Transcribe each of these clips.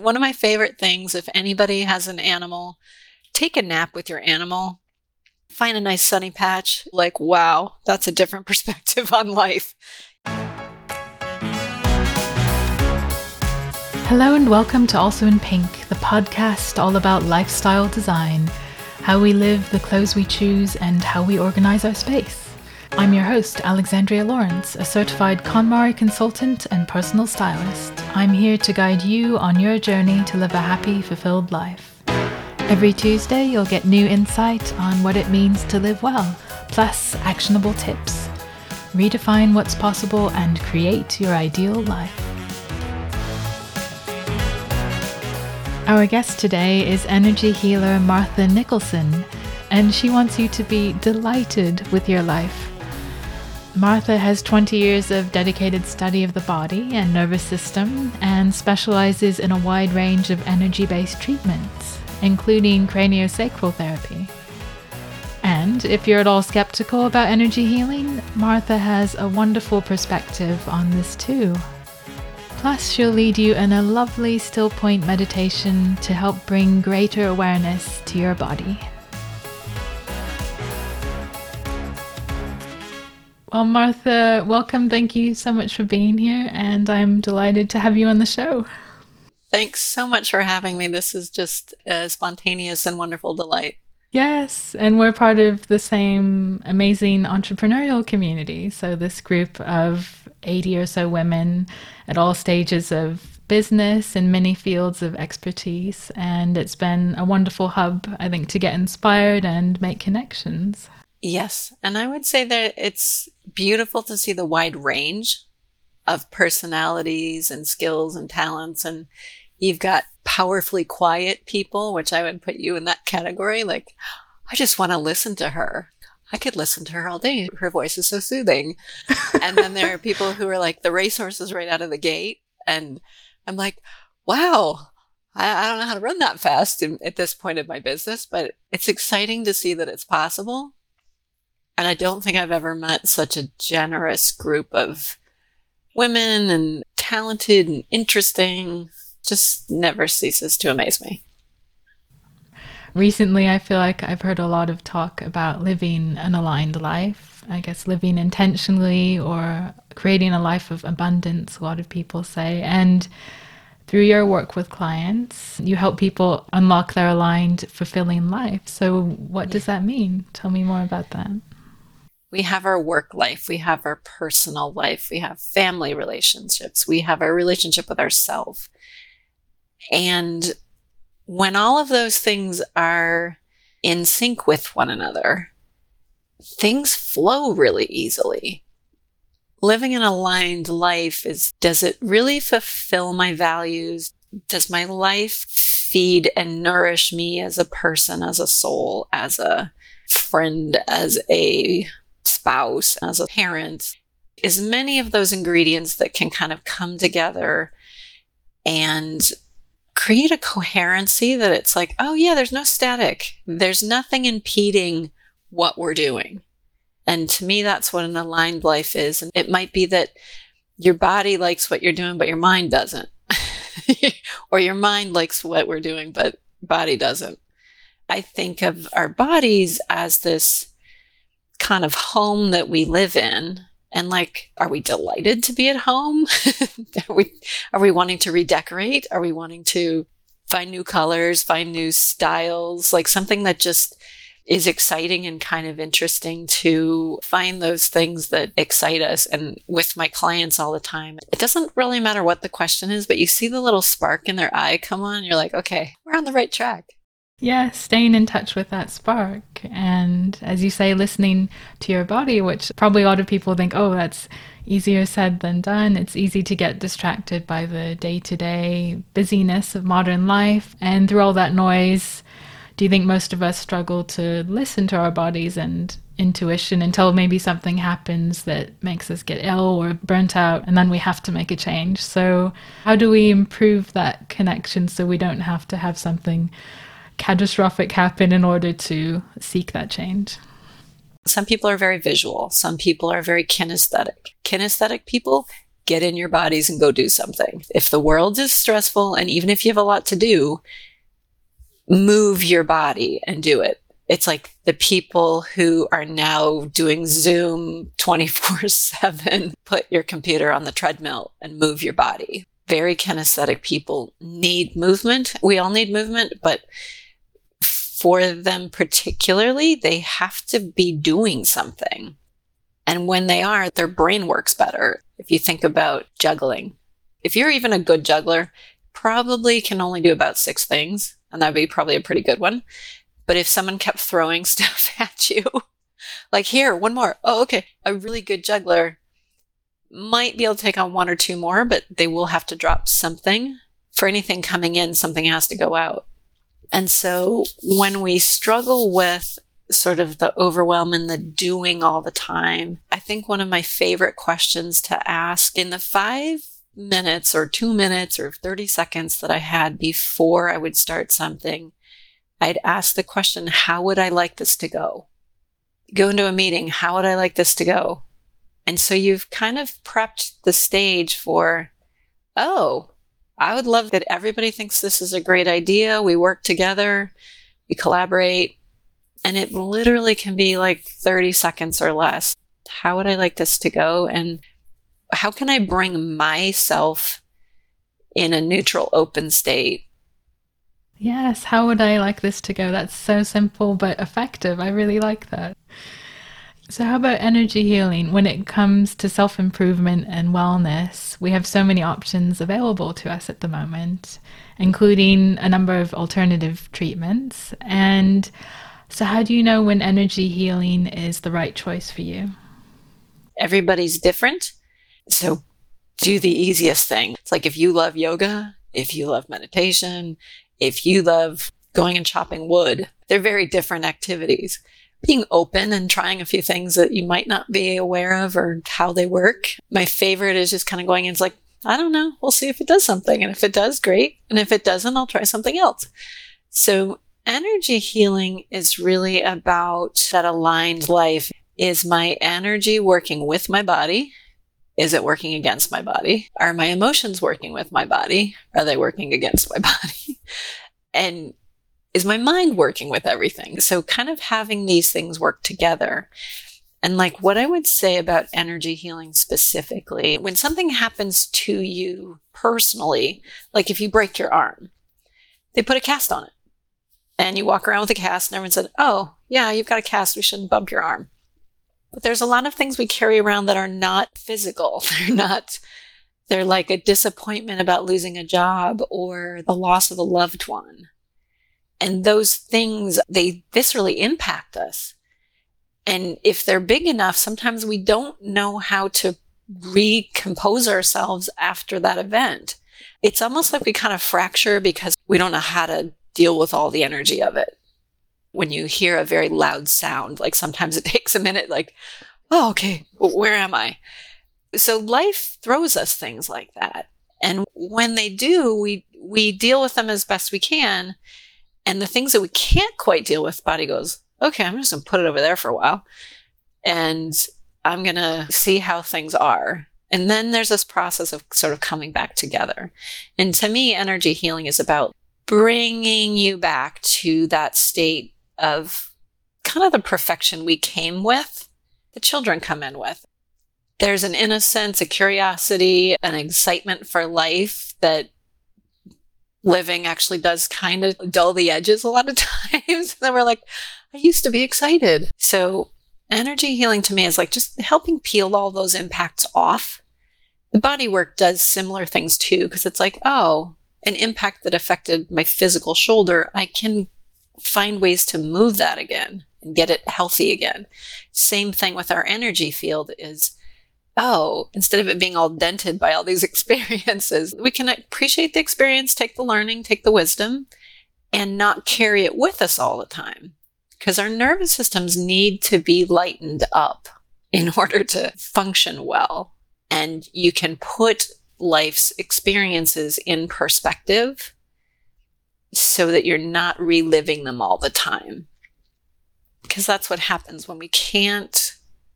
One of my favorite things, if anybody has an animal, take a nap with your animal. Find a nice sunny patch. Like, wow, that's a different perspective on life. Hello and welcome to Also in Pink, the podcast all about lifestyle design, how we live, the clothes we choose, and how we organize our space. I'm your host, Alexandria Lawrence, a certified KonMari consultant and personal stylist. I'm here to guide you on your journey to live a happy, fulfilled life. Every Tuesday, you'll get new insight on what it means to live well, plus actionable tips. Redefine what's possible and create your ideal life. Our guest today is energy healer Martha Nicholson, and she wants you to be delighted with your life. Martha has 20 years of dedicated study of the body and nervous system and specializes in a wide range of energy-based treatments, including craniosacral therapy. And if you're at all skeptical about energy healing, Martha has a wonderful perspective on this too. Plus, she'll lead you in a lovely still point meditation to help bring greater awareness to your body. Well, Martha, welcome. Thank you so much for being here, and I'm delighted to have you on the show. Thanks so much for having me. This is just a spontaneous and wonderful delight. Yes, and we're part of the same amazing entrepreneurial community. So this group of 80 or so women at all stages of business and many fields of expertise. And it's been a wonderful hub, I think, to get inspired and make connections. Yes, and I would say that it's beautiful to see the wide range of personalities and skills and talents, and you've got powerfully quiet people, which I would put you in that category. Like, I just want to listen to her. I could listen to her all day. Her voice is so soothing. And then there are people who are like the racehorses right out of the gate. And I'm like, wow, I don't know how to run that fast at this point of my business, but it's exciting to see that it's possible. And I don't think I've ever met such a generous group of women and talented and interesting. Just never ceases to amaze me. Recently, I feel like I've heard a lot of talk about living an aligned life. I guess living intentionally or creating a life of abundance, a lot of people say. And through your work with clients, you help people unlock their aligned, fulfilling life. So what does that mean? Tell me more about that. We have our work life, we have our personal life, we have family relationships, we have our relationship with ourselves. And when all of those things are in sync with one another, things flow really easily. Living an aligned life is, does it really fulfill my values? Does my life feed and nourish me as a person, as a soul, as a friend, as a spouse, as a parent? Is many of those ingredients that can kind of come together and create a coherency that it's like, oh yeah, there's no static. There's nothing impeding what we're doing. And to me, that's what an aligned life is. And it might be that your body likes what you're doing, but your mind doesn't. Or your mind likes what we're doing, but body doesn't. I think of our bodies as this kind of home that we live in, and like, are we delighted to be at home? Are we wanting to redecorate? Are we wanting to find new colors, find new styles, like something that just is exciting and kind of interesting to find those things that excite us? And with my clients all the time, it doesn't really matter what the question is, but you see the little spark in their eye come on, and you're like, okay, we're on the right track. Yeah, staying in touch with that spark. And as you say, listening to your body, which probably a lot of people think, oh, that's easier said than done. It's easy to get distracted by the day-to-day busyness of modern life. And through all that noise, do you think most of us struggle to listen to our bodies and intuition until maybe something happens that makes us get ill or burnt out, and then we have to make a change? So how do we improve that connection so we don't have to have something catastrophic happen in order to seek that change? Some people are very visual. Some people are very kinesthetic. Kinesthetic people get in your bodies and go do something. If the world is stressful, and even if you have a lot to do, move your body and do it. It's like the people who are now doing Zoom 24/7, put your computer on the treadmill and move your body. Very kinesthetic people need movement. We all need movement, but for them particularly, they have to be doing something. And when they are, their brain works better. If you think about juggling, if you're even a good juggler, probably can only do about 6 things, and that'd be probably a pretty good one. But if someone kept throwing stuff at you, like, here, one more. Oh, okay. A really good juggler might be able to take on 1 or 2 more, but they will have to drop something. For anything coming in, something has to go out. And so when we struggle with sort of the overwhelm and the doing all the time, I think one of my favorite questions to ask in the 5 minutes or 2 minutes or 30 seconds that I had before I would start something, I'd ask the question, how would I like this to go? Go into a meeting, how would I like this to go? And so you've kind of prepped the stage for, oh, I would love that everybody thinks this is a great idea. We work together, we collaborate. And it literally can be like 30 seconds or less. How would I like this to go? And how can I bring myself in a neutral, open state? Yes, how would I like this to go? That's so simple but effective. I really like that. So how about energy healing? When it comes to self-improvement and wellness, we have so many options available to us at the moment, including a number of alternative treatments. And so how do you know when energy healing is the right choice for you? Everybody's different. So do the easiest thing. It's like, if you love yoga, if you love meditation, if you love going and chopping wood, they're very different activities. Being open and trying a few things that you might not be aware of or how they work. My favorite is just kind of going in, it's like, I don't know, we'll see if it does something. And if it does, great. And if it doesn't, I'll try something else. So energy healing is really about that aligned life. Is my energy working with my body? Is it working against my body? Are my emotions working with my body? Are they working against my body? And is my mind working with everything? So kind of having these things work together. And like what I would say about energy healing specifically, when something happens to you personally, like if you break your arm, they put a cast on it. And you walk around with a cast and everyone said, oh, yeah, you've got a cast. We shouldn't bump your arm. But there's a lot of things we carry around that are not physical. They're like a disappointment about losing a job or the loss of a loved one. And those things, they viscerally impact us. And if they're big enough, sometimes we don't know how to recompose ourselves after that event. It's almost like we kind of fracture because we don't know how to deal with all the energy of it. When you hear a very loud sound, like sometimes it takes a minute, like, oh, okay, where am I? So life throws us things like that. And when they do, we deal with them as best we can. And the things that we can't quite deal with, body goes, okay, I'm just going to put it over there for a while. And I'm going to see how things are. And then there's this process of sort of coming back together. And to me, energy healing is about bringing you back to that state of kind of the perfection we came with, the children come in with. There's an innocence, a curiosity, an excitement for life that living actually does kind of dull the edges a lot of times. And then we're like, I used to be excited. So energy healing to me is like just helping peel all those impacts off. The body work does similar things too, because it's like, oh, an impact that affected my physical shoulder, I can find ways to move that again and get it healthy again. Same thing with our energy field is, oh, instead of it being all dented by all these experiences, we can appreciate the experience, take the learning, take the wisdom, and not carry it with us all the time. Because our nervous systems need to be lightened up in order to function well. And you can put life's experiences in perspective so that you're not reliving them all the time. Because that's what happens when we can't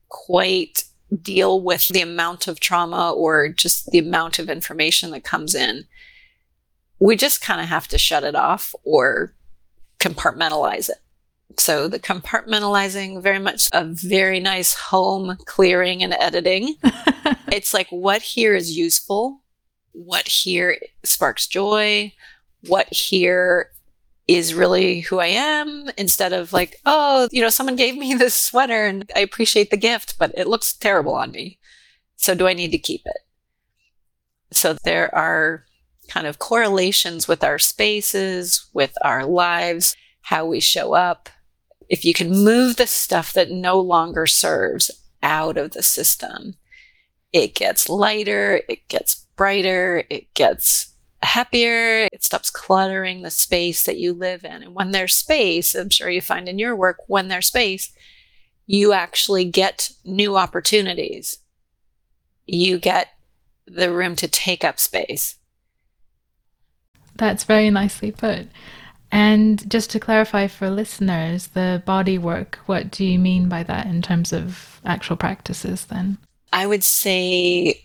quite deal with the amount of trauma or just the amount of information that comes in, we just kind of have to shut it off or compartmentalize it. So the compartmentalizing, very much a very nice home clearing and editing. It's like what here is useful, what here sparks joy, what here is really who I am, instead of like, oh, you know, someone gave me this sweater and I appreciate the gift, but it looks terrible on me. So do I need to keep it? So there are kind of correlations with our spaces, with our lives, how we show up. If you can move the stuff that no longer serves out of the system, it gets lighter, it gets brighter, it gets happier, it stops cluttering the space that you live in. And when there's space, I'm sure you find in your work, when there's space, you actually get new opportunities. You get the room to take up space. That's very nicely put. And just to clarify for listeners, the body work, what do you mean by that in terms of actual practices then? I would say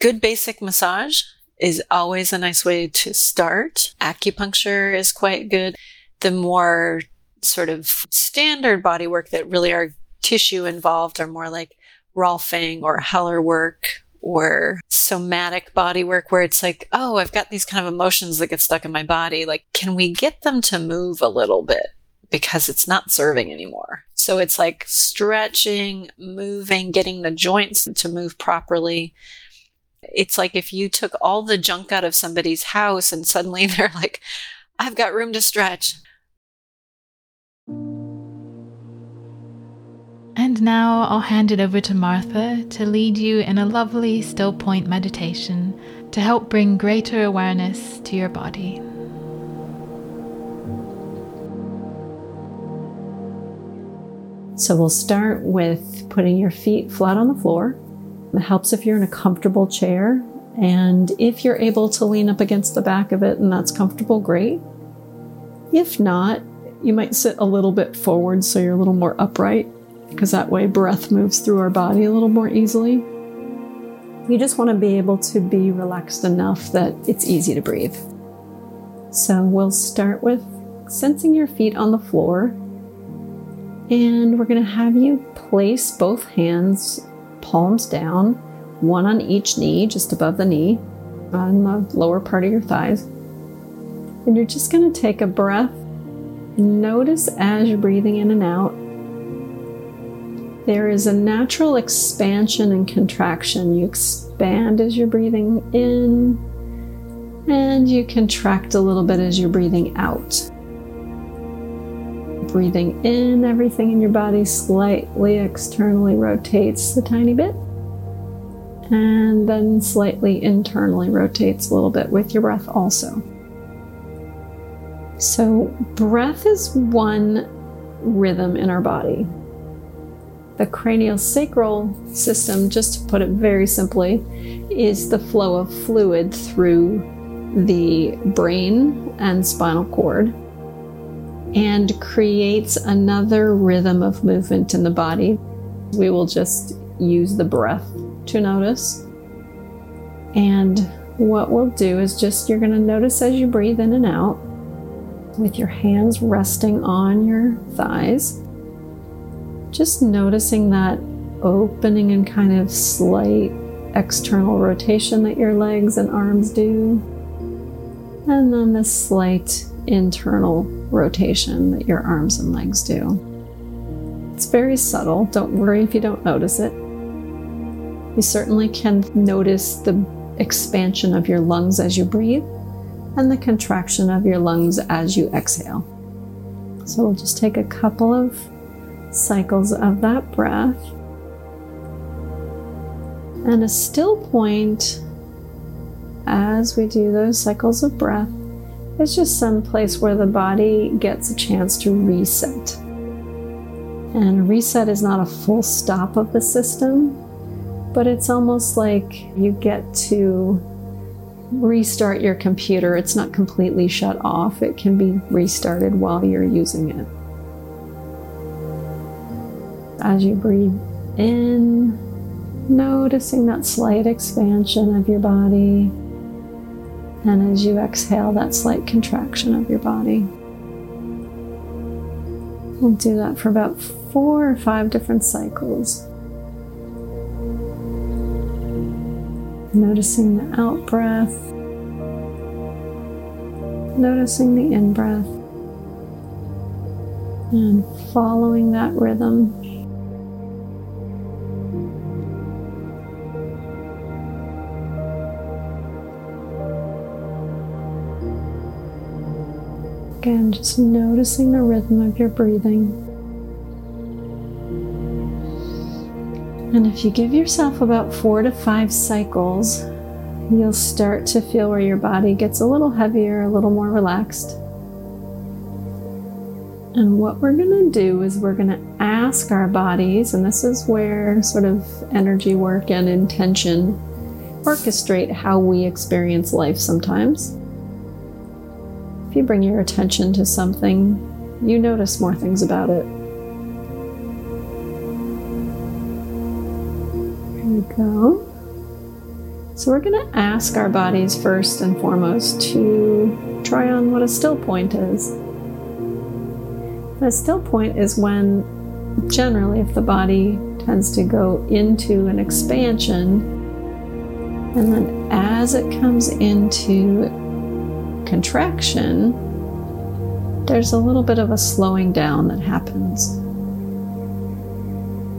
good basic massage is always a nice way to start. Acupuncture is quite good. The more sort of standard body work that really are tissue involved are more like Rolfing or Heller work or somatic body work, where it's like, oh, I've got these kind of emotions that get stuck in my body. Like, can we get them to move a little bit? Because it's not serving anymore. So it's like stretching, moving, getting the joints to move properly. It's like if you took all the junk out of somebody's house and suddenly they're like, I've got room to stretch. And now I'll hand it over to Martha to lead you in a lovely still point meditation to help bring greater awareness to your body. So we'll start with putting your feet flat on the floor. It helps if you're in a comfortable chair, and if you're able to lean up against the back of it and that's comfortable, great. If not, you might sit a little bit forward so you're a little more upright, because that way breath moves through our body a little more easily. You just want to be able to be relaxed enough that it's easy to breathe. So we'll start with sensing your feet on the floor, and we're going to have you place both hands, palms down, one on each knee, just above the knee, on the lower part of your thighs. And you're just going to take a breath. Notice as you're breathing in and out, there is a natural expansion and contraction. You expand as you're breathing in, and you contract a little bit as you're breathing out. Breathing in, everything in your body slightly externally rotates a tiny bit, and then slightly internally rotates a little bit with your breath also. So breath is one rhythm in our body. The craniosacral system, just to put it very simply, is the flow of fluid through the brain and spinal cord, and creates another rhythm of movement in the body. We will just use the breath to notice. And what we'll do is just, you're gonna notice as you breathe in and out with your hands resting on your thighs, just noticing that opening and kind of slight external rotation that your legs and arms do. And then the slight internal rotation that your arms and legs do. It's very subtle. Don't worry if you don't notice it. You certainly can notice the expansion of your lungs as you breathe and the contraction of your lungs as you exhale. So we'll just take a couple of cycles of that breath. And a still point as we do those cycles of breath, it's just some place where the body gets a chance to reset. And reset is not a full stop of the system, but it's almost like you get to restart your computer. It's not completely shut off. It can be restarted while you're using it. As you breathe in Noticing that slight expansion of your body, and as you exhale, that slight contraction of your body. We'll do that for about 4 or 5 different cycles. Noticing the out-breath, noticing the in-breath, and following that rhythm. Again, just noticing the rhythm of your breathing. And if you give yourself about 4 to 5 cycles, you'll start to feel where your body gets a little heavier, a little more relaxed. And what we're going to do is we're going to ask our bodies, and this is where sort of energy work and intention orchestrate how we experience life sometimes. If you bring your attention to something, you notice more things about it. Go. So we're going to ask our bodies first and foremost to try on what a still point is. A still point is when, generally, if the body tends to go into an expansion, and then as it comes into contraction, there's a little bit of a slowing down that happens.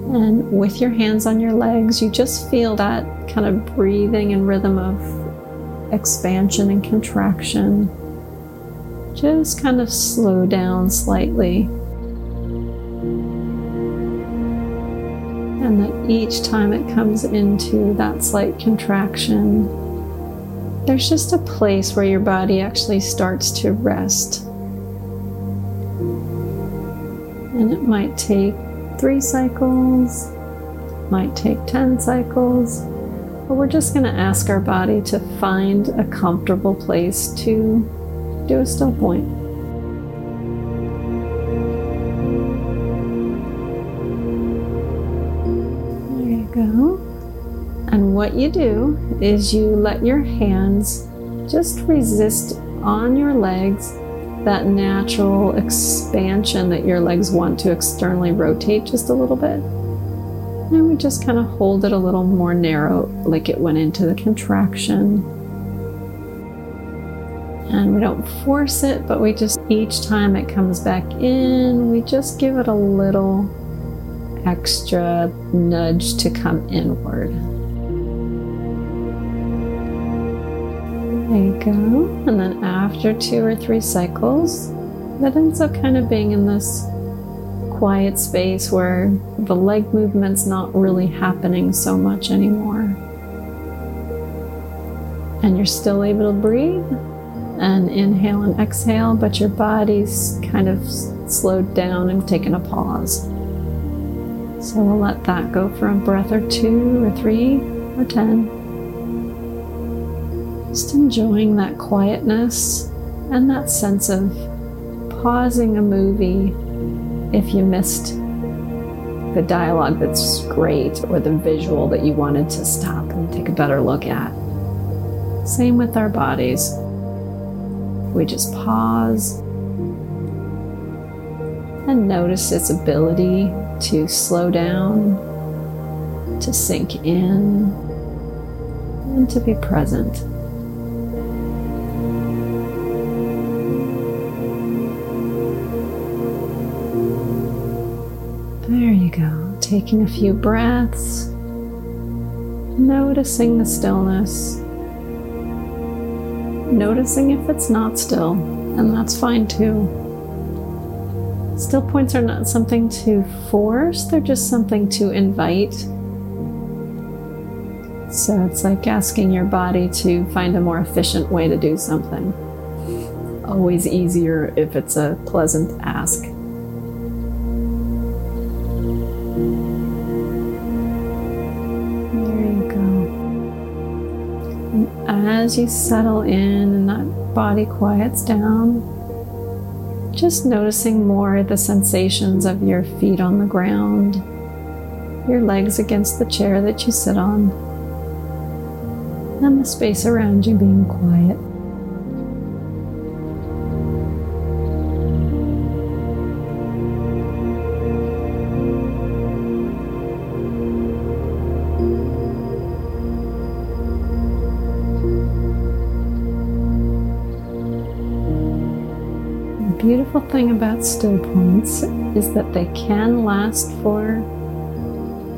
And with your hands on your legs, you just feel that kind of breathing and rhythm of expansion and contraction. Just kind of slow down slightly. And that each time it comes into that slight contraction, there's just a place where your body actually starts to rest. And it might take 3 cycles, might take 10 cycles, but we're just going to ask our body to find a comfortable place to do a still point. There you go. And what you do is you let your hands just resist on your legs that natural expansion that your legs want to externally rotate just a little bit. And we just kind of hold it a little more narrow, like it went into the contraction. And we don't force it, but we just, each time it comes back in, we just give it a little extra nudge to come inward. There you go. And then after 2 or 3 cycles, that ends up kind of being in this quiet space where the leg movement's not really happening so much anymore. And you're still able to breathe and inhale and exhale, but your body's kind of slowed down and taken a pause. So we'll let that go for a breath or 2 or 3 or 10. Just enjoying that quietness and that sense of pausing a movie if you missed the dialogue that's great or the visual that you wanted to stop and take a better look at. Same with our bodies. We just pause and notice its ability to slow down, to sink in, and to be present. There you go, taking a few breaths, noticing the stillness, noticing if it's not still, and that's fine too. Still points are not something to force, they're just something to invite. So it's like asking your body to find a more efficient way to do something. Always easier if it's a pleasant ask. As you settle in and that body quiets down, just noticing more the sensations of your feet on the ground, your legs against the chair that you sit on, and the space around you being quiet. The beautiful thing about still points is that they can last for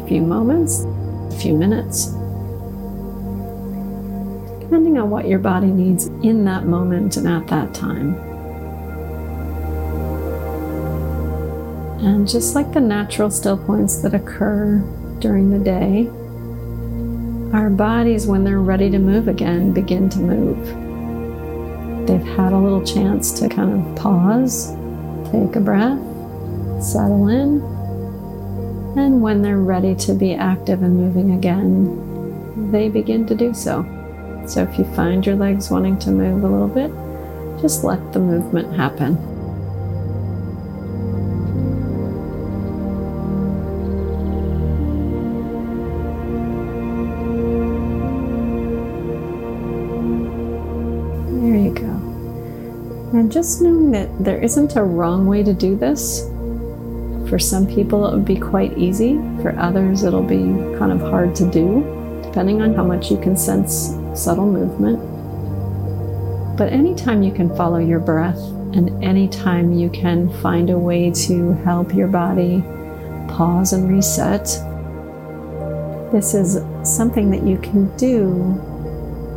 a few moments, a few minutes, depending on what your body needs in that moment and at that time. And just like the natural still points that occur during the day, our bodies, when they're ready to move again, begin to move. They've had a little chance to kind of pause, take a breath, settle in, and when they're ready to be active and moving again, they begin to do so. So if you find your legs wanting to move a little bit, just let the movement happen. And just knowing that there isn't a wrong way to do this. For some people it would be quite easy, for others it'll be kind of hard to do, depending on how much you can sense subtle movement. But anytime you can follow your breath, and anytime you can find a way to help your body pause and reset, this is something that you can do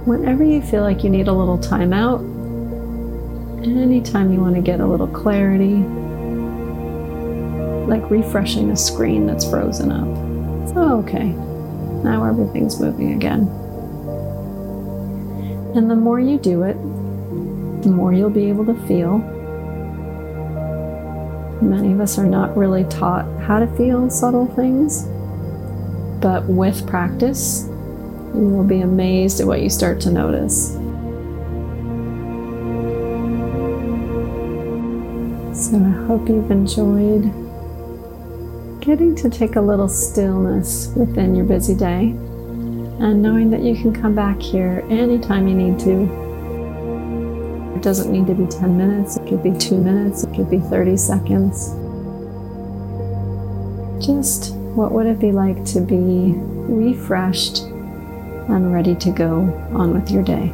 whenever you feel like you need a little time out. Anytime you want to get a little clarity, like refreshing a screen that's frozen up. Oh, okay, now everything's moving again. And the more you do it, the more you'll be able to feel. Many of us are not really taught how to feel subtle things, but with practice, you will be amazed at what you start to notice. So I hope you've enjoyed getting to take a little stillness within your busy day and knowing that you can come back here anytime you need to. It doesn't need to be 10 minutes, it could be 2 minutes, it could be 30 seconds. Just what would it be like to be refreshed and ready to go on with your day?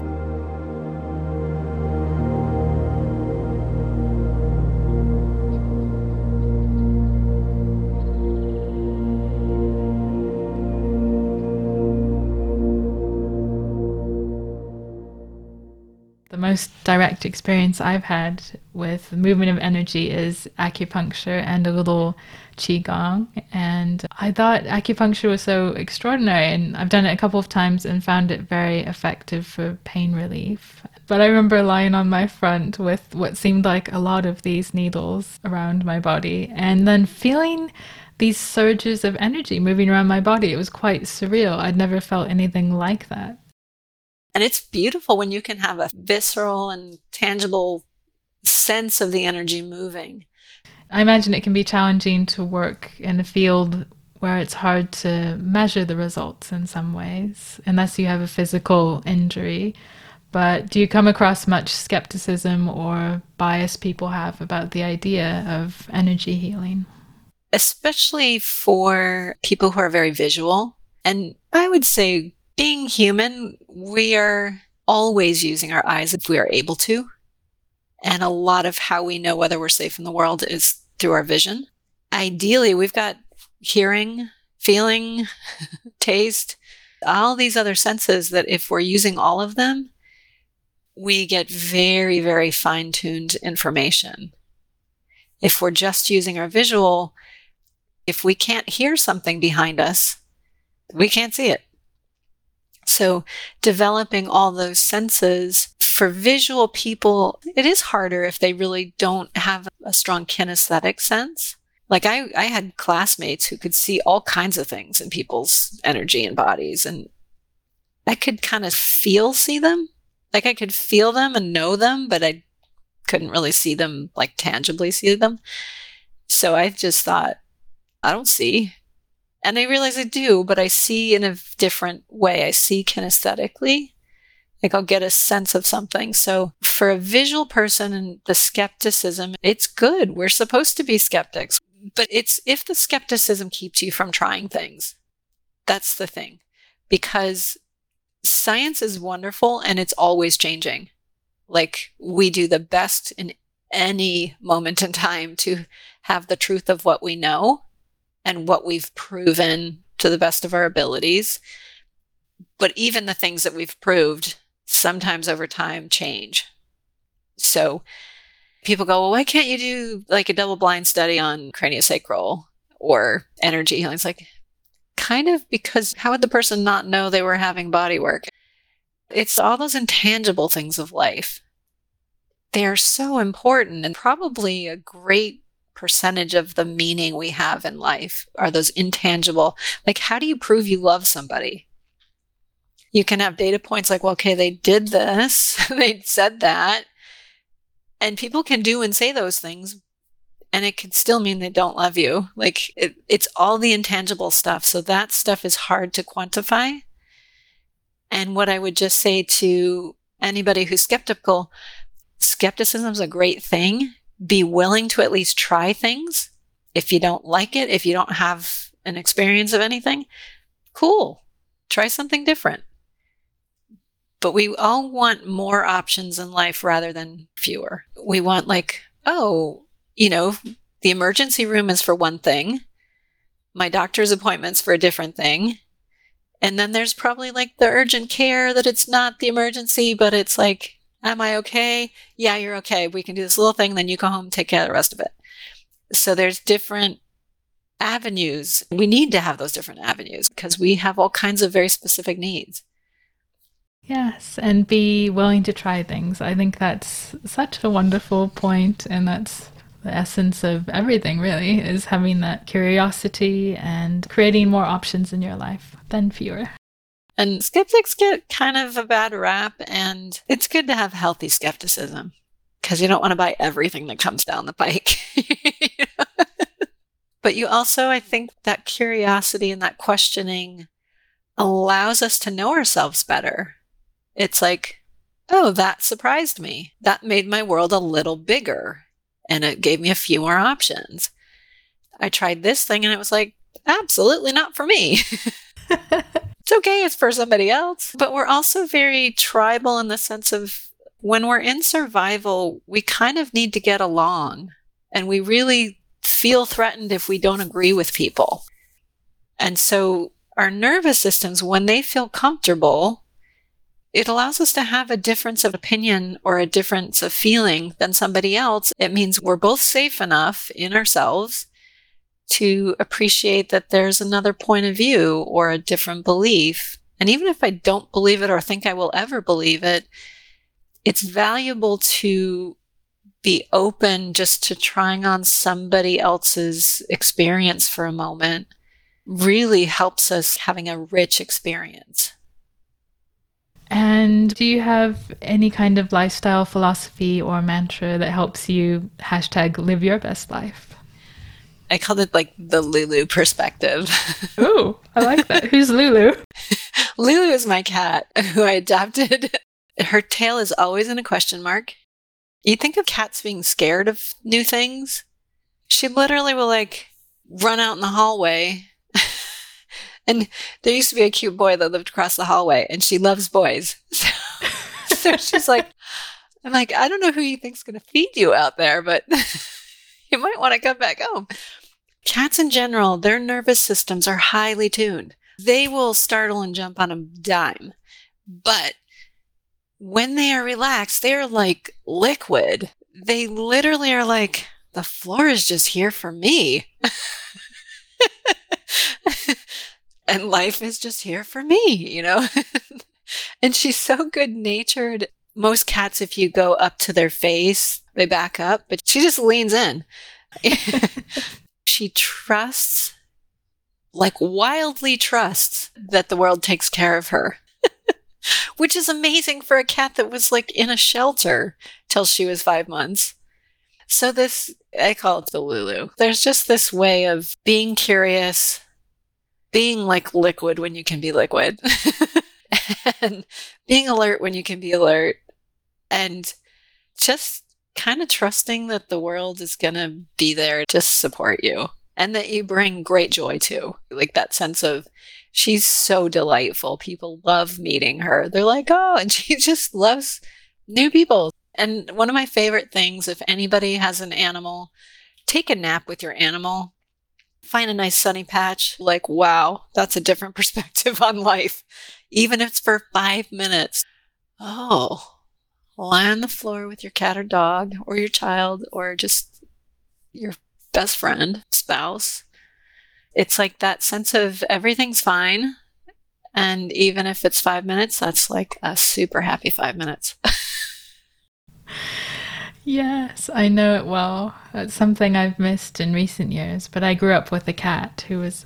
Most direct experience I've had with the movement of energy is acupuncture and a little qigong, and I thought acupuncture was so extraordinary, and I've done it a couple of times and found it very effective for pain relief. But I remember lying on my front with what seemed like a lot of these needles around my body and then feeling these surges of energy moving around my body. It was quite surreal. I'd never felt anything like that. And it's beautiful when you can have a visceral and tangible sense of the energy moving. I imagine it can be challenging to work in a field where it's hard to measure the results in some ways, unless you have a physical injury. But do you come across much skepticism or bias people have about the idea of energy healing? Especially for people who are very visual. And I would say, being human, we are always using our eyes if we are able to. And a lot of how we know whether we're safe in the world is through our vision. Ideally, we've got hearing, feeling, taste, all these other senses that if we're using all of them, we get very, very fine-tuned information. If we're just using our visual, if we can't hear something behind us, we can't see it. So developing all those senses for visual people, it is harder if they really don't have a strong kinesthetic sense. Like I had classmates who could see all kinds of things in people's energy and bodies, and I could kind of see them. Like I could feel them and know them, but I couldn't really see them, like tangibly see them. So I just thought, I don't see. And I realize I do, but I see in a different way. I see kinesthetically. Like I'll get a sense of something. So for a visual person and the skepticism, it's good. We're supposed to be skeptics. But it's if the skepticism keeps you from trying things. That's the thing. Because science is wonderful and it's always changing. Like we do the best in any moment in time to have the truth of what we know and what we've proven to the best of our abilities. But even the things that we've proved sometimes over time change. So people go, well, why can't you do like a double-blind study on craniosacral or energy healing? It's like kind of because how would the person not know they were having body work? It's all those intangible things of life. They are so important, and probably a great percentage of the meaning we have in life are those intangible. Like, how do you prove you love somebody? You can have data points like, well, okay, they did this, they said that, and people can do and say those things, and it can still mean they don't love you. Like, it's all the intangible stuff. So that stuff is hard to quantify. And what I would just say to anybody who's skeptical, skepticism is a great thing. Be willing to at least try things. If you don't like it, if you don't have an experience of anything, cool. Try something different. But we all want more options in life rather than fewer. We want like, oh, you know, the emergency room is for one thing. My doctor's appointment's for a different thing. And then there's probably like the urgent care that it's not the emergency, but it's like, am I okay? Yeah, you're okay. We can do this little thing. Then you go home, take care of the rest of it. So there's different avenues. We need to have those different avenues because we have all kinds of very specific needs. Yes, and be willing to try things. I think that's such a wonderful point, and that's the essence of everything really, is having that curiosity and creating more options in your life than fewer. And skeptics get kind of a bad rap, and it's good to have healthy skepticism because you don't want to buy everything that comes down the pike. You know? But you also, I think that curiosity and that questioning allows us to know ourselves better. It's like, oh, that surprised me. That made my world a little bigger, and it gave me a few more options. I tried this thing, and it was like, absolutely not for me. It's okay, it's for somebody else. But we're also very tribal in the sense of when we're in survival, we kind of need to get along, and we really feel threatened if we don't agree with people. And so our nervous systems, when they feel comfortable, it allows us to have a difference of opinion or a difference of feeling than somebody else. It means we're both safe enough in ourselves to appreciate that there's another point of view or a different belief. And even if I don't believe it or think I will ever believe it, it's valuable to be open just to trying on somebody else's experience for a moment. Really helps us having a rich experience. And do you have any kind of lifestyle philosophy or mantra that helps you #live your best life? I called it like the Lulu perspective. Ooh, I like that. Who's Lulu? Lulu is my cat who I adopted. Her tail is always in a question mark. You think of cats being scared of new things. She literally will like run out in the hallway. And there used to be a cute boy that lived across the hallway, and she loves boys. So she's like, I'm like, I don't know who you think's going to feed you out there, but you might want to come back home. Cats in general, their nervous systems are highly tuned. They will startle and jump on a dime. But when they are relaxed, they are like liquid. They literally are like, the floor is just here for me. And life is just here for me, you know? And she's so good-natured. Most cats, if you go up to their face, they back up, but she just leans in. She trusts, like wildly trusts, that the world takes care of her. Which is amazing for a cat that was like in a shelter till she was 5 months. So this, I call it the Lulu. There's just this way of being curious, being like liquid when you can be liquid and being alert when you can be alert, and just kind of trusting that the world is going to be there to support you and that you bring great joy to. Like that sense of, she's so delightful. People love meeting her. They're like, oh, and she just loves new people. And one of my favorite things, if anybody has an animal, take a nap with your animal. Find a nice sunny patch. Like, wow, that's a different perspective on life. Even if it's for 5 minutes. Oh, lie on the floor with your cat or dog or your child or just your best friend, spouse. It's like that sense of everything's fine. And even if it's 5 minutes, that's like a super happy 5 minutes. Yes, I know it well. It's something I've missed in recent years, but I grew up with a cat who was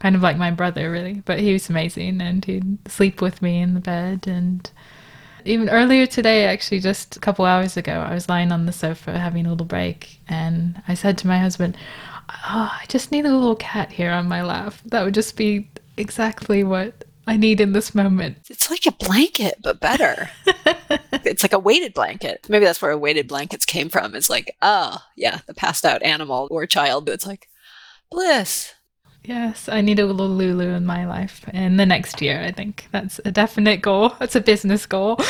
kind of like my brother, really. But he was amazing, and he'd sleep with me in the bed. And even earlier today, actually, just a couple hours ago, I was lying on the sofa having a little break, and I said to my husband, oh, I just need a little cat here on my lap. That would just be exactly what I need in this moment. It's like a blanket, but better. It's like a weighted blanket. Maybe that's where weighted blankets came from. It's like, oh, yeah, the passed out animal or child. It's like, bliss. Yes, I need a little Lulu in my life. And the next year, I think that's a definite goal. That's a business goal.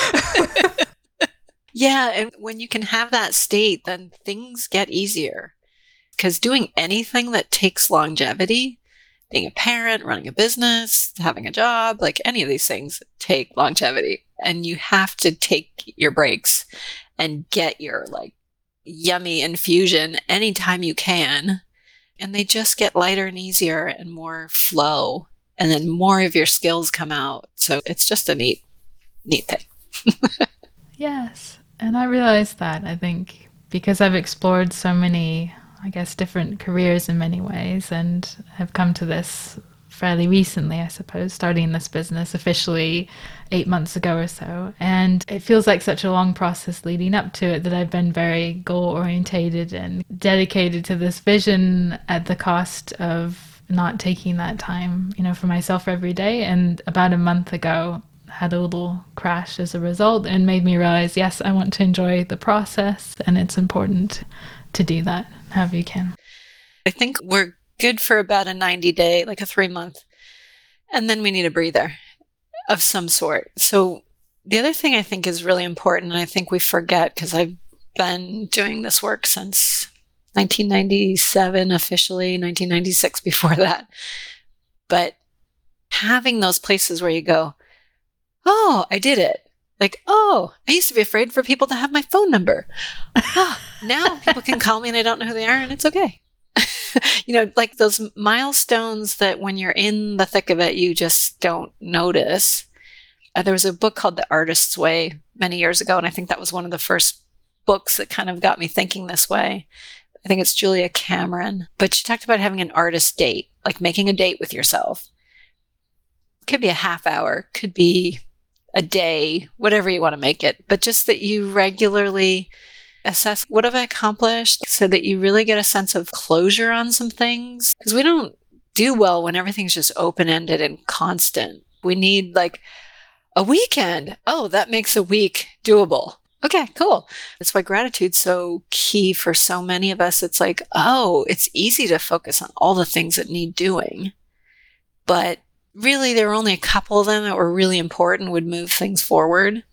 Yeah, and when you can have that state, then things get easier. Because doing anything that takes longevity, being a parent, running a business, having a job, like any of these things take longevity. And you have to take your breaks and get your like yummy infusion anytime you can. And they just get lighter and easier and more flow. And then more of your skills come out. So it's just a neat thing. Yes. And I realized that, I think, because I've explored so many, I guess, different careers in many ways, and have come to this fairly recently, I suppose, starting this business officially 8 months ago or so. And it feels like such a long process leading up to it that I've been very goal orientated and dedicated to this vision at the cost of not taking that time, you know, for myself every day. And about a month ago, had a little crash as a result, and made me realize, yes, I want to enjoy the process, and it's important to do that however you can. I think we're good for about a 90-day, like a 3-month, and then we need a breather of some sort. So the other thing I think is really important, and I think we forget, because I've been doing this work since 1997 officially, 1996 before that, but having those places where you go, oh, I did it. Like, oh, I used to be afraid for people to have my phone number. Oh, now people can call me and I don't know who they are, and it's okay. You know, like those milestones that when you're in the thick of it, you just don't notice. There was a book called The Artist's Way many years ago, and I think that was one of the first books that kind of got me thinking this way. I think it's Julia Cameron. But she talked about having an artist date, like making a date with yourself. Could be a half hour, could be a day, whatever you want to make it, but just that you regularly assess, what have I accomplished, so that you really get a sense of closure on some things. Because we don't do well when everything's just open-ended and constant. We need like a weekend. Oh, that makes a week doable. Okay, cool. That's why gratitude's so key for so many of us. It's like, oh, it's easy to focus on all the things that need doing, but really, there were only a couple of them that were really important, would move things forward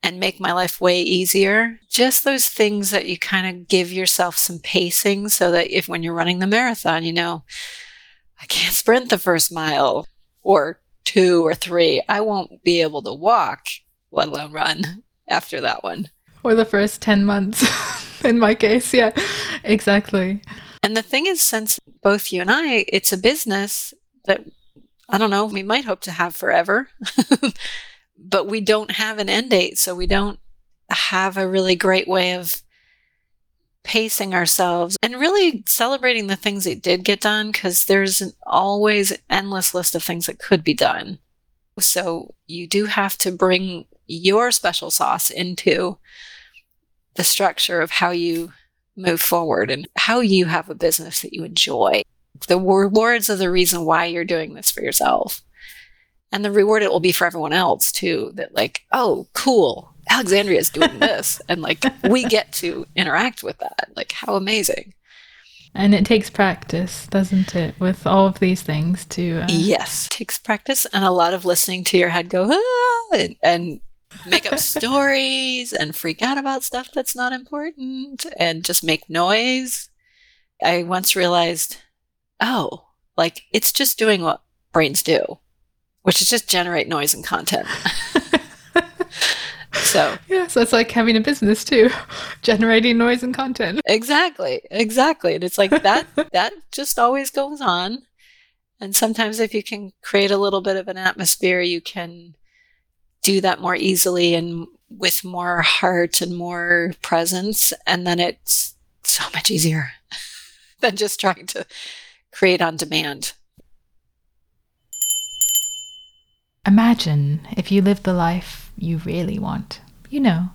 and make my life way easier. Just those things that you kind of give yourself some pacing, so that if when you're running the marathon, you know, I can't sprint the first mile or two or three. I won't be able to walk, let alone run after that one. Or the first 10 months in my case. Yeah, exactly. And the thing is, since both you and I, it's a business that, I don't know, we might hope to have forever, but we don't have an end date. So we don't have a really great way of pacing ourselves and really celebrating the things that did get done, because there's always an endless list of things that could be done. So you do have to bring your special sauce into the structure of how you move forward and how you have a business that you enjoy. the rewards are the reason why you're doing this for yourself. And the reward it will be for everyone else too, that like, oh, cool, Alexandria's doing this. And like, we get to interact with that. Like, how amazing. And it takes practice, doesn't it, with all of these things to... Yes, it takes practice and a lot of listening to your head go, ah, and make up stories and freak out about stuff that's not important and just make noise. I once realized, oh, like it's just doing what brains do, which is just generate noise and content. So yeah, so it's like having a business too, generating noise and content. Exactly. And it's like that just always goes on. And sometimes if you can create a little bit of an atmosphere, you can do that more easily and with more heart and more presence. And then it's so much easier than just trying to create on demand. Imagine if you lived the life you really want. You know,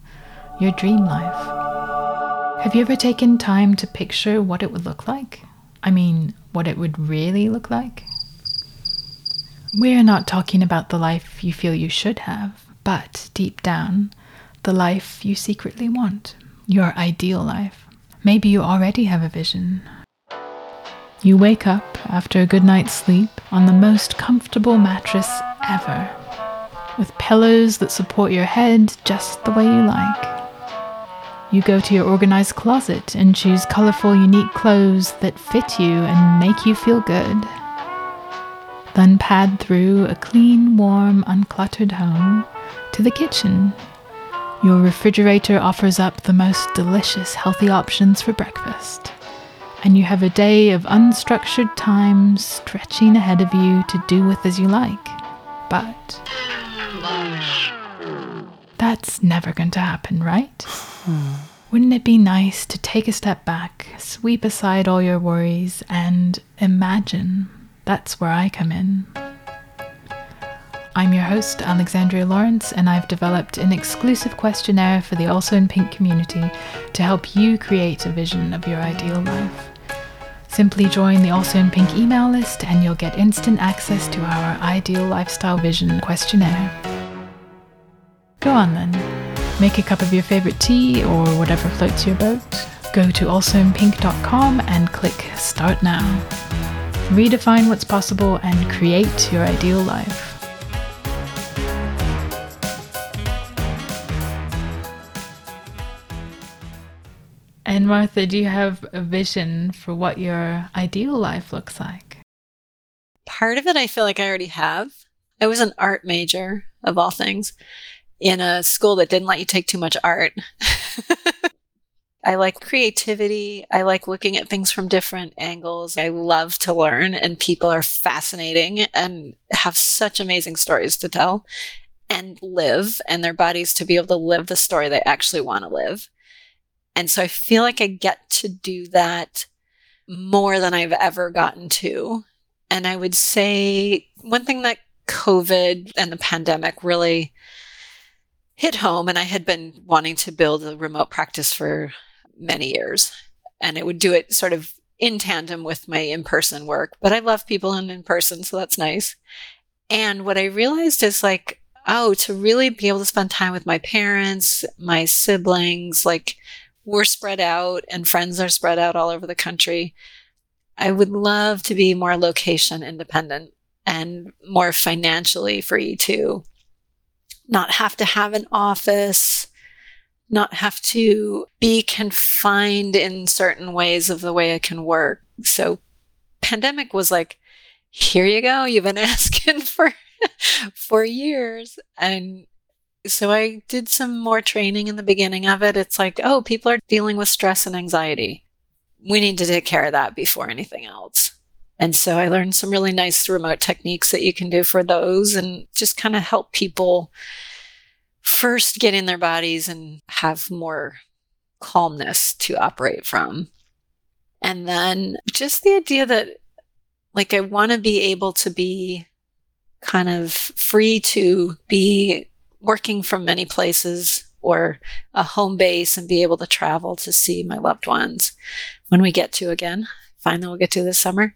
your dream life. Have you ever taken time to picture what it would look like? I mean, what it would really look like? We're not talking about the life you feel you should have, but deep down, the life you secretly want. Your ideal life. Maybe you already have a vision. You wake up after a good night's sleep on the most comfortable mattress ever, with pillows that support your head just the way you like. You go to your organized closet and choose colorful, unique clothes that fit you and make you feel good. Then pad through a clean, warm, uncluttered home to the kitchen. Your refrigerator offers up the most delicious, healthy options for breakfast. And you have a day of unstructured time stretching ahead of you to do with as you like. But that's never going to happen, right? Wouldn't it be nice to take a step back, sweep aside all your worries, and imagine? That's where I come in. I'm your host, Alexandria Lawrence, and I've developed an exclusive questionnaire for the Also in Pink community to help you create a vision of your ideal life. Simply join the Also in Pink email list and you'll get instant access to our Ideal Lifestyle Vision questionnaire. Go on then. Make a cup of your favorite tea or whatever floats your boat. Go to alsoinpink.com and click Start Now. Redefine what's possible and create your ideal life. And Martha, do you have a vision for what your ideal life looks like? Part of it, I feel like I already have. I was an art major, of all things, in a school that didn't let you take too much art. I like creativity. I like looking at things from different angles. I love to learn, and people are fascinating and have such amazing stories to tell and live, and their bodies to be able to live the story they actually want to live. And so I feel like I get to do that more than I've ever gotten to. And I would say one thing that COVID and the pandemic really hit home, and I had been wanting to build a remote practice for many years, and it would do it sort of in tandem with my in-person work. But I love people in person, so that's nice. And what I realized is like, oh, to really be able to spend time with my parents, my siblings, like we're spread out and friends are spread out all over the country. I would love to be more location independent and more financially free to not have to have an office, not have to be confined in certain ways of the way I can work. So pandemic was like, here you go. You've been asking for years. And so I did some more training in the beginning of it. It's like, oh, people are dealing with stress and anxiety. We need to take care of that before anything else. And so I learned some really nice remote techniques that you can do for those and just kind of help people first get in their bodies and have more calmness to operate from. And then just the idea that like I want to be able to be kind of free to be working from many places or a home base and be able to travel to see my loved ones when we get to again. finally we'll get to this summer.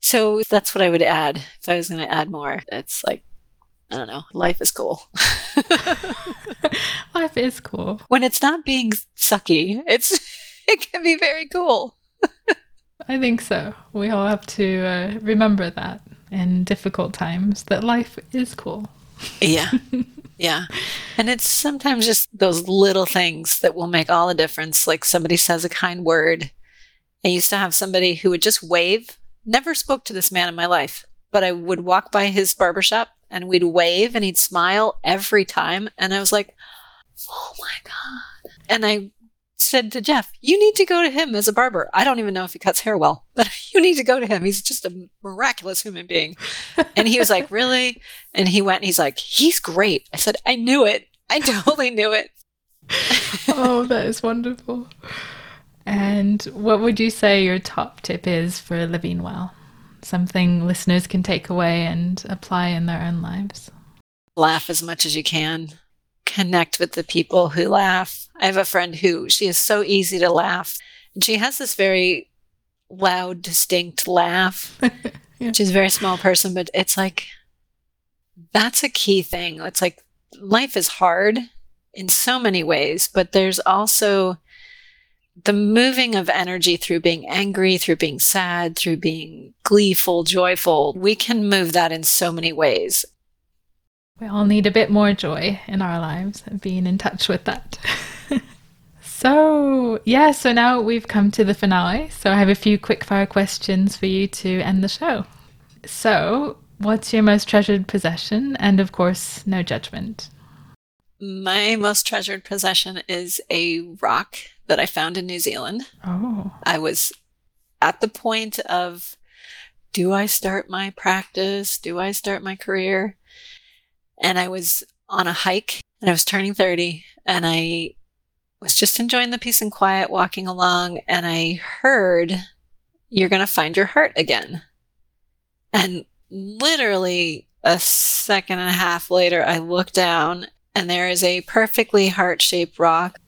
So that's what I would add if I was going to add more. It's like, I don't know, life is cool. Life is cool. When it's not being sucky, it can be very cool. I think so. We all have to remember that in difficult times, that life is cool. Yeah. Yeah. And it's sometimes just those little things that will make all the difference. Like somebody says a kind word. I used to have somebody who would just wave. Never spoke to this man in my life, but I would walk by his barbershop and we'd wave and he'd smile every time. And I was like, oh my God. And I said to Jeff, you need to go to him as a barber. I don't even know if he cuts hair well, but you need to go to him. He's just a miraculous human being. And he was like, really? And he went and he's like, he's great. I said, I knew it. I totally knew it. Oh, that is wonderful. And what would you say your top tip is for living well? Something listeners can take away and apply in their own lives. Laugh as much as you can. Connect with the people who laugh. I have a friend who, she is so easy to laugh. And she has this very loud, distinct laugh. Yeah. She's a very small person, but it's like, that's a key thing. It's like, life is hard in so many ways, but there's also the moving of energy through being angry, through being sad, through being gleeful, joyful. We can move that in so many ways. We all need a bit more joy in our lives and being in touch with that. So now we've come to the finale. So I have a few quick fire questions for you to end the show. So what's your most treasured possession? And of course, no judgment. My most treasured possession is a rock that I found in New Zealand. Oh. I was at the point of, do I start my practice? Do I start my career? And I was on a hike and I was turning 30 and I was just enjoying the peace and quiet walking along. And I heard, you're going to find your heart again. And literally a second and a half later, I looked down and there is a perfectly heart-shaped rock.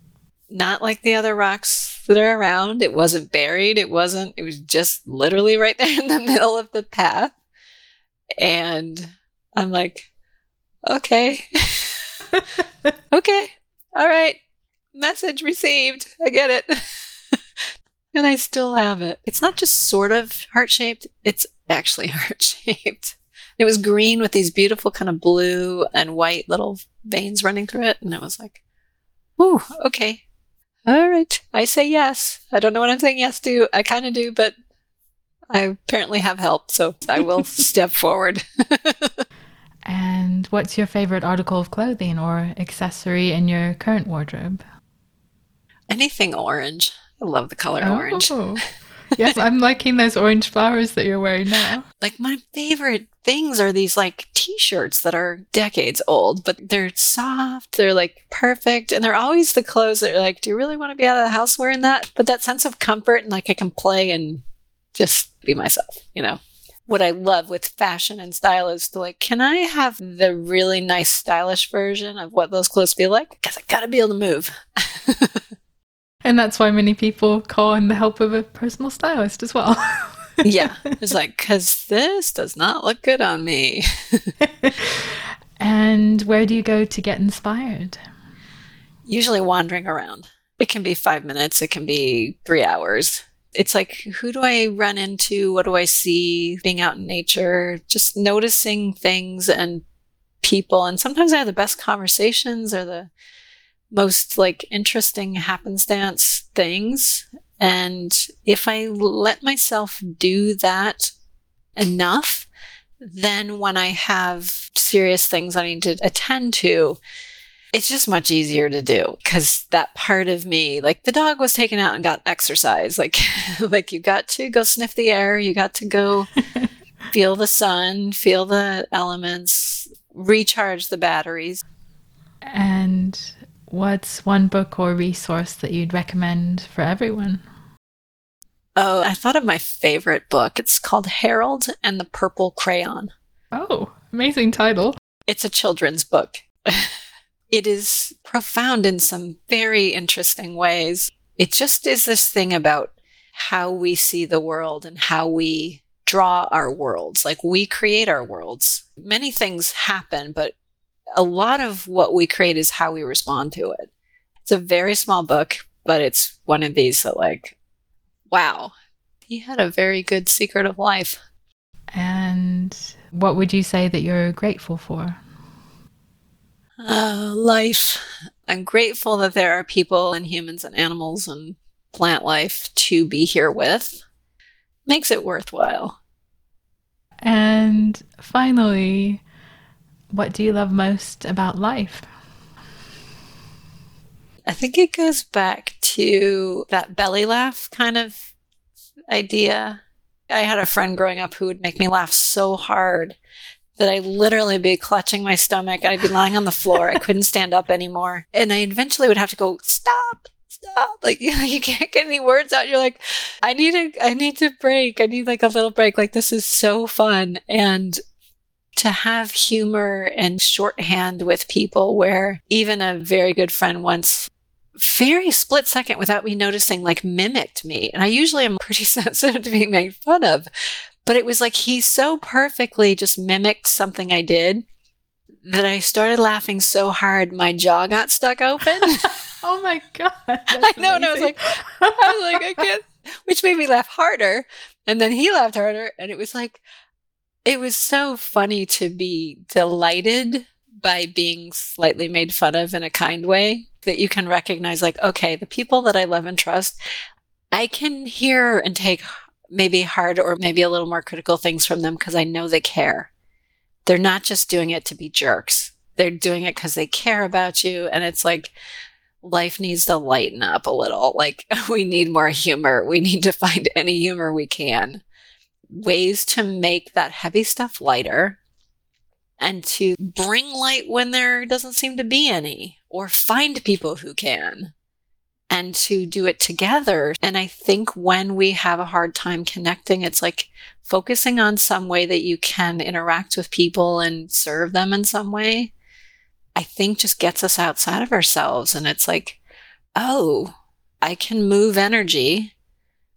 Not like the other rocks that are around. It wasn't buried. It was just literally right there in the middle of the path. And I'm like, okay. Okay. All right. Message received. I get it. And I still have it. It's not just sort of heart-shaped. It's actually heart-shaped. It was green with these beautiful kind of blue and white little veins running through it. And I was like, ooh, okay. All right. I say yes. I don't know what I'm saying yes to. I kind of do, but I apparently have help. So I will step forward. And what's your favorite article of clothing or accessory in your current wardrobe? Anything orange. I love the color orange. Yes, I'm liking those orange flowers that you're wearing now. Like my favorite things are these like t-shirts that are decades old, but they're soft, they're like perfect. And they're always the clothes that are like, do you really want to be out of the house wearing that? But that sense of comfort and like I can play and just be myself, you know. What I love with fashion and style is to like, can I have the really nice stylish version of what those clothes feel like? Because I got to be able to move. And that's why many people call on the help of a personal stylist as well. Yeah. It's like, because this does not look good on me. And where do you go to get inspired? Usually wandering around. It can be 5 minutes. It can be 3 hours. It's like, who do I run into? What do I see? Being out in nature, just noticing things and people. And sometimes I have the best conversations or the most like interesting happenstance things. And if I let myself do that enough, then when I have serious things I need to attend to, it's just much easier to do because that part of me, like the dog was taken out and got exercise. Like you got to go sniff the air. You got to go feel the sun, feel the elements, recharge the batteries. And what's one book or resource that you'd recommend for everyone? Oh, I thought of my favorite book. It's called Harold and the Purple Crayon. Oh, amazing title. It's a children's book. It is profound in some very interesting ways. It just is this thing about how we see the world and how we draw our worlds. Like, we create our worlds. Many things happen, but a lot of what we create is how we respond to it. It's a very small book, but it's one of these that, like, wow, he had a very good secret of life. And what would you say that you're grateful for? Life. I'm grateful that there are people and humans and animals and plant life to be here with. Makes it worthwhile. And finally, what do you love most about life? I think it goes back to that belly laugh kind of idea. I had a friend growing up who would make me laugh so hard that I'd literally be clutching my stomach. I'd be lying on the floor. I couldn't stand up anymore. And I eventually would have to go, stop. Like, you can't get any words out. You're like, I need to break. I need like a little break. Like, this is so fun. And to have humor and shorthand with people, where even a very good friend once, very split second without me noticing, like, mimicked me. And I usually am pretty sensitive to being made fun of, but it was like he so perfectly just mimicked something I did that I started laughing so hard my jaw got stuck open. Oh my God. I know. Amazing. And I was like, I can't, which made me laugh harder. And then he laughed harder. And it was like, it was so funny to be delighted by being slightly made fun of in a kind way, that you can recognize, like, okay, the people that I love and trust, I can hear and take maybe hard or maybe a little more critical things from them because I know they care. They're not just doing it to be jerks. They're doing it because they care about you. And it's like, life needs to lighten up a little. Like, we need more humor. We need to find any humor we can. Ways to make that heavy stuff lighter, and to bring light when there doesn't seem to be any, or find people who can, and to do it together. And I think when we have a hard time connecting, it's like focusing on some way that you can interact with people and serve them in some way, I think just gets us outside of ourselves. And it's like, oh, I can move energy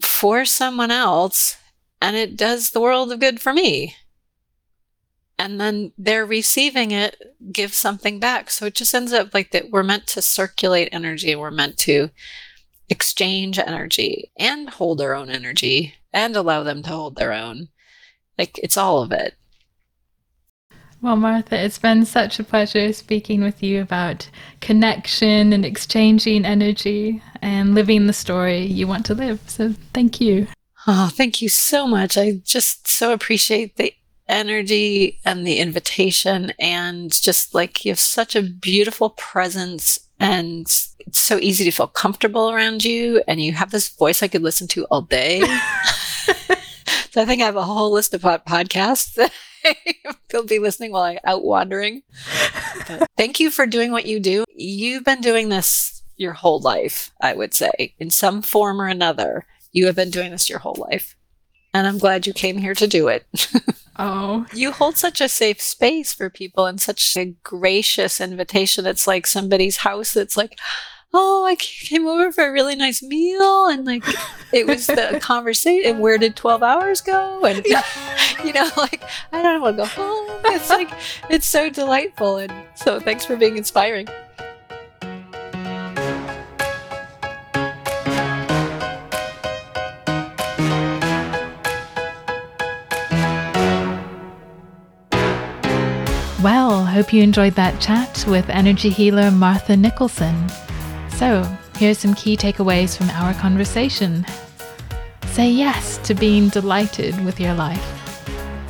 for someone else, and it does the world of good for me. And then they're receiving it, gives something back. So it just ends up like that we're meant to circulate energy. We're meant to exchange energy and hold our own energy and allow them to hold their own. Like, it's all of it. Well, Martha, it's been such a pleasure speaking with you about connection and exchanging energy and living the story you want to live. So thank you. Oh, thank you so much. I just so appreciate the energy and the invitation, and just like, you have such a beautiful presence, and it's so easy to feel comfortable around you. And you have this voice I could listen to all day. So I think I have a whole list of podcasts that you'll be listening while I'm out wandering. But thank you for doing what you do. You've been doing this your whole life, I would say, in some form or another. You have been doing this your whole life. And I'm glad you came here to do it. Oh. You hold such a safe space for people and such a gracious invitation. It's like somebody's house that's like, oh, I came over for a really nice meal. And like, it was the conversation. And where did 12 hours go? And, you know, like, I don't want to go home. It's like, it's so delightful. And so thanks for being inspiring. Well, hope you enjoyed that chat with energy healer Martha Nicholson. So, here's some key takeaways from our conversation. Say yes to being delighted with your life.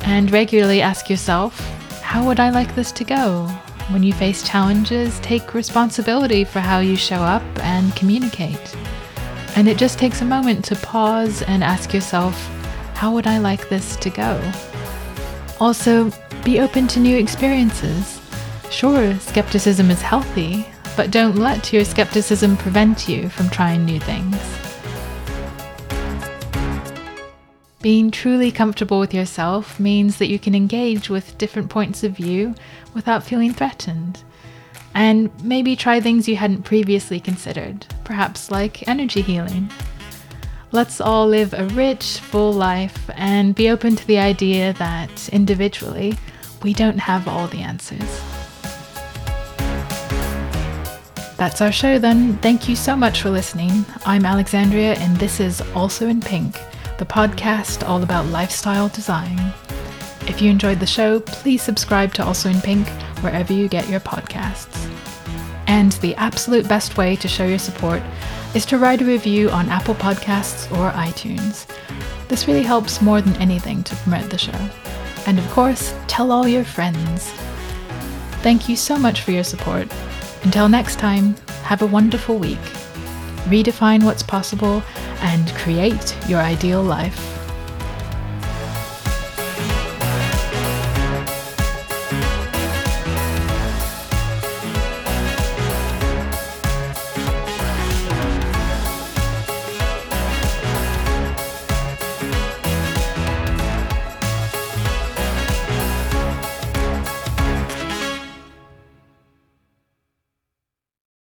And regularly ask yourself, how would I like this to go? When you face challenges, take responsibility for how you show up and communicate. And it just takes a moment to pause and ask yourself, how would I like this to go? Also, be open to new experiences. Sure, skepticism is healthy, but don't let your skepticism prevent you from trying new things. Being truly comfortable with yourself means that you can engage with different points of view without feeling threatened. And maybe try things you hadn't previously considered, perhaps like energy healing. Let's all live a rich, full life and be open to the idea that individually, we don't have all the answers. That's our show then. Thank you so much for listening. I'm Alexandria and this is Also in Pink, the podcast all about lifestyle design. If you enjoyed the show, please subscribe to Also in Pink wherever you get your podcasts. And the absolute best way to show your support is to write a review on Apple Podcasts or iTunes. This really helps more than anything to promote the show. And of course, tell all your friends. Thank you so much for your support. Until next time, have a wonderful week. Redefine what's possible and create your ideal life.